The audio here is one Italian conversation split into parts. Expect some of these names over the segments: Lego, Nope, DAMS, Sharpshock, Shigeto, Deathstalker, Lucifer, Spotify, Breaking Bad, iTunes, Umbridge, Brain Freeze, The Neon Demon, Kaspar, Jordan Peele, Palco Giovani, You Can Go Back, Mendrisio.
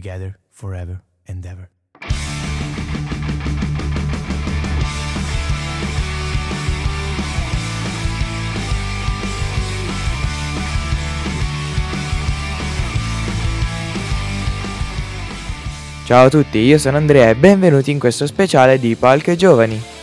together forever and ever. Ciao a tutti, io sono Andrea e benvenuti in questo speciale di Palco Giovani.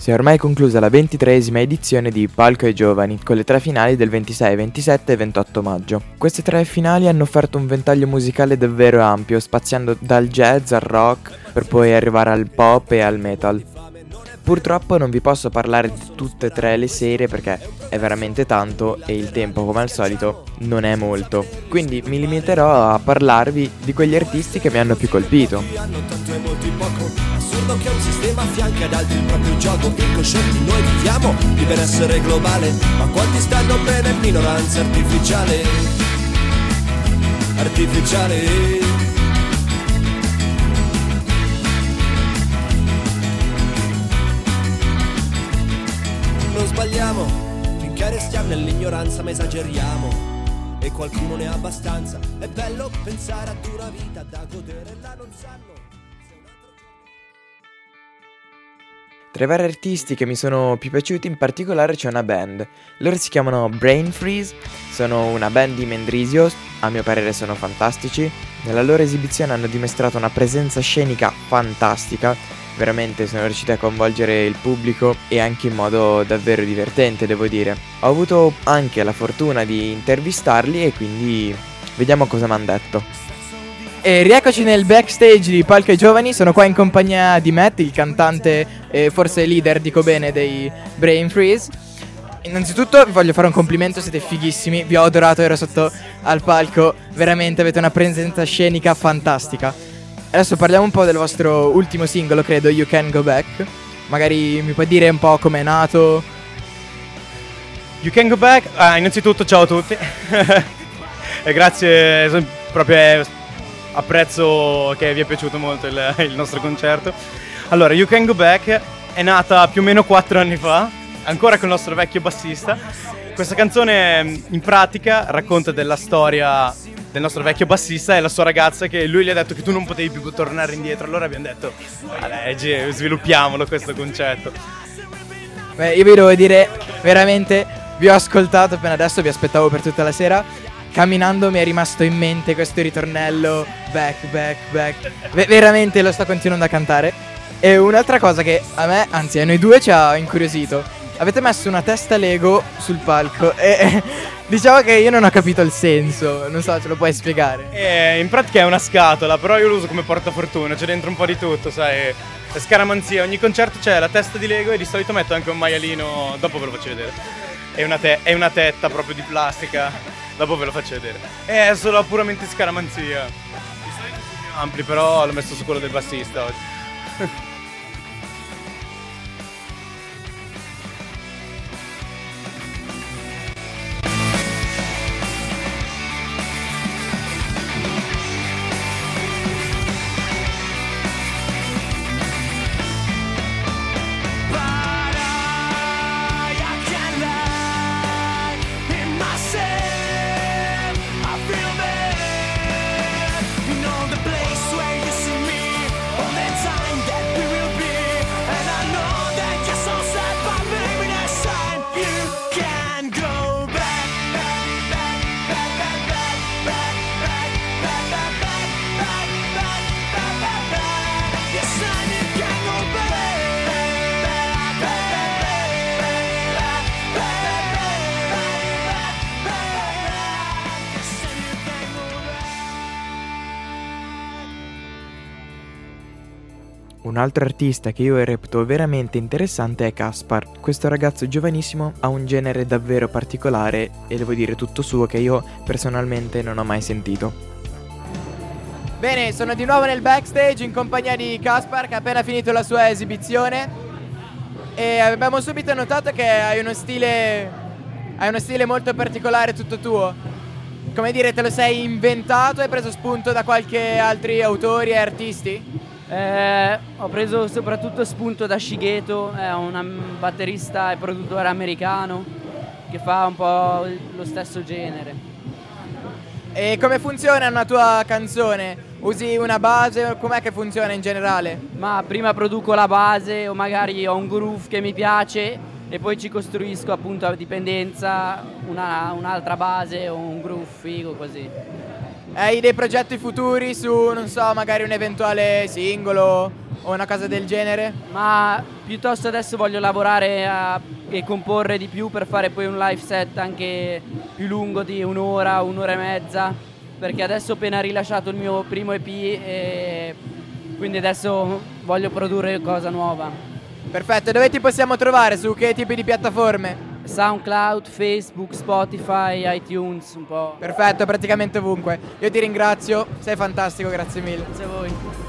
Si è ormai conclusa la 23esima edizione di Palco e Giovani, con le tre finali del 26, 27 e 28 maggio. Queste tre finali hanno offerto un ventaglio musicale davvero ampio, spaziando dal jazz al rock, per poi arrivare al pop e al metal. Purtroppo non vi posso parlare di tutte e tre le serie perché è veramente tanto e il tempo, come al solito, non è molto. Quindi mi limiterò a parlarvi di quegli artisti che mi hanno più colpito. Assurdo che un sistema affianca ad altri il proprio gioco, incoscienti noi viviamo di benessere globale, ma quanti stanno bene in minoranza artificiale, artificiale. Non sbagliamo, finché restiamo nell'ignoranza ma esageriamo. E qualcuno ne ha abbastanza, è bello pensare ad una vita da godere, la non sanno. Tra i vari artisti che mi sono più piaciuti in particolare c'è una band. Loro si chiamano Brain Freeze, sono una band di Mendrisio, a mio parere sono fantastici. Nella loro esibizione hanno dimostrato una presenza scenica fantastica, veramente sono riusciti a coinvolgere il pubblico e anche in modo davvero divertente, devo dire. Ho avuto anche la fortuna di intervistarli e quindi vediamo cosa mi hanno detto. E rieccoci nel backstage di Palco Giovani, sono qua in compagnia di Matt, il cantante e forse leader, dico bene, dei Brain Freeze. Innanzitutto vi voglio fare un complimento, siete fighissimi, vi ho adorato, ero sotto al palco, veramente avete una presenza scenica fantastica. Adesso parliamo un po' del vostro ultimo singolo, credo, You Can Go Back. Magari mi puoi dire un po' com'è nato? You Can Go Back? Innanzitutto ciao a tutti e grazie, sono proprio... Apprezzo che vi è piaciuto molto il nostro concerto. Allora, You Can Go Back è nata più o meno 4 anni fa, ancora con il nostro vecchio bassista. Questa canzone in pratica racconta della storia del nostro vecchio bassista e la sua ragazza, che lui gli ha detto che tu non potevi più tornare indietro. Allora abbiamo detto, sviluppiamolo questo concetto. Beh, io vi devo dire, veramente, vi ho ascoltato appena adesso, vi aspettavo per tutta la sera. Camminando mi è rimasto in mente questo ritornello back, back, back. Veramente lo sto continuando a cantare. E un'altra cosa che a me, anzi a noi due, ci ha incuriosito: avete messo una testa Lego sul palco e diciamo che io non ho capito il senso. Non so, ce lo puoi spiegare? In pratica è una scatola, però io lo uso come portafortuna, c'è dentro un po' di tutto, sai, è scaramanzia. Ogni concerto c'è la testa di Lego e di solito metto anche un maialino, dopo ve lo faccio vedere. È una tetta proprio di plastica. Dopo ve lo faccio vedere. È solo puramente scaramanzia. Ampli, però l'ho messo su quello del bassista oggi. Un altro artista che io reputo veramente interessante è Kaspar. Questo ragazzo giovanissimo ha un genere davvero particolare e devo dire tutto suo, che io personalmente non ho mai sentito. Bene, sono di nuovo nel backstage in compagnia di Kaspar, che ha appena finito la sua esibizione, e abbiamo subito notato che hai uno stile molto particolare, tutto tuo. Come dire, te lo sei inventato? Hai preso spunto da qualche altri autori e artisti? Ho preso soprattutto spunto da Shigeto, è un batterista e produttore americano che fa un po' lo stesso genere. E come funziona una tua canzone? Usi una base? Com'è che funziona in generale? Ma prima produco la base, o magari ho un groove che mi piace e poi ci costruisco appunto a dipendenza un'altra base o un groove figo, così. Hai dei progetti futuri su, non so, magari un eventuale singolo o una cosa del genere? Ma piuttosto adesso voglio lavorare e comporre di più per fare poi un live set anche più lungo di un'ora, un'ora e mezza, perché adesso ho appena rilasciato il mio primo EP e quindi adesso voglio produrre cosa nuova. Perfetto, dove ti possiamo trovare? Su che tipi di piattaforme? SoundCloud, Facebook, Spotify, iTunes, un po'. Perfetto, praticamente ovunque. Io ti ringrazio, sei fantastico, grazie mille. Grazie a voi.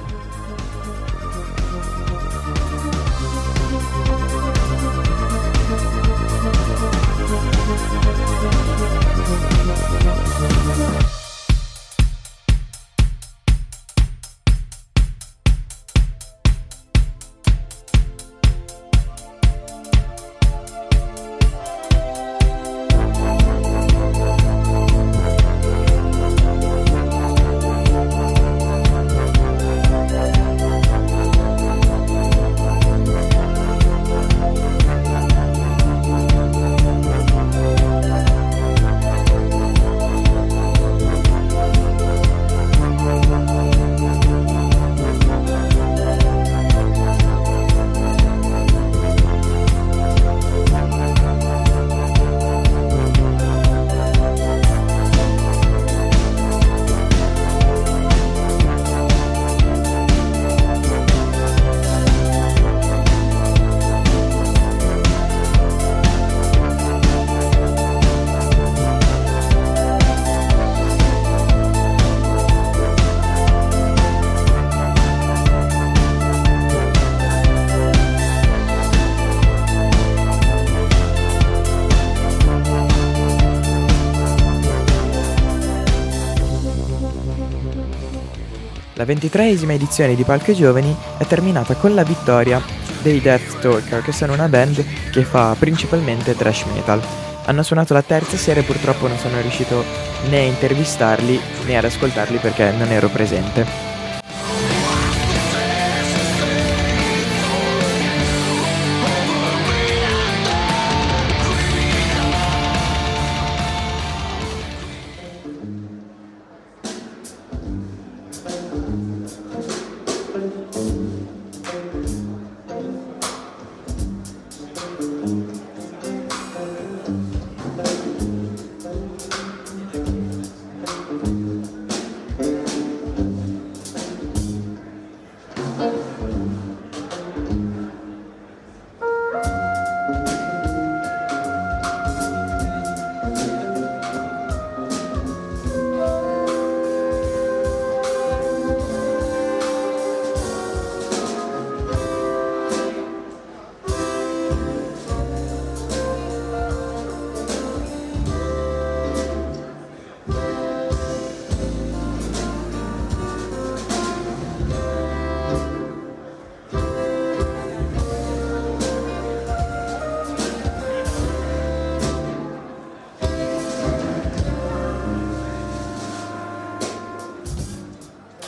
La 23esima edizione di Palco Giovani è terminata con la vittoria dei Deathstalker, che sono una band che fa principalmente thrash metal. Hanno suonato la terza serie, purtroppo non sono riuscito né a intervistarli né ad ascoltarli perché non ero presente.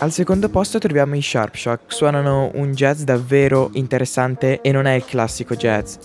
Al secondo posto troviamo i Sharpshock, suonano un jazz davvero interessante e non è il classico jazz.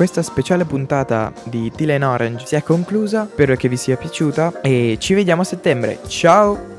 Questa speciale puntata di Teal & Orange si è conclusa, spero che vi sia piaciuta e ci vediamo a settembre. Ciao!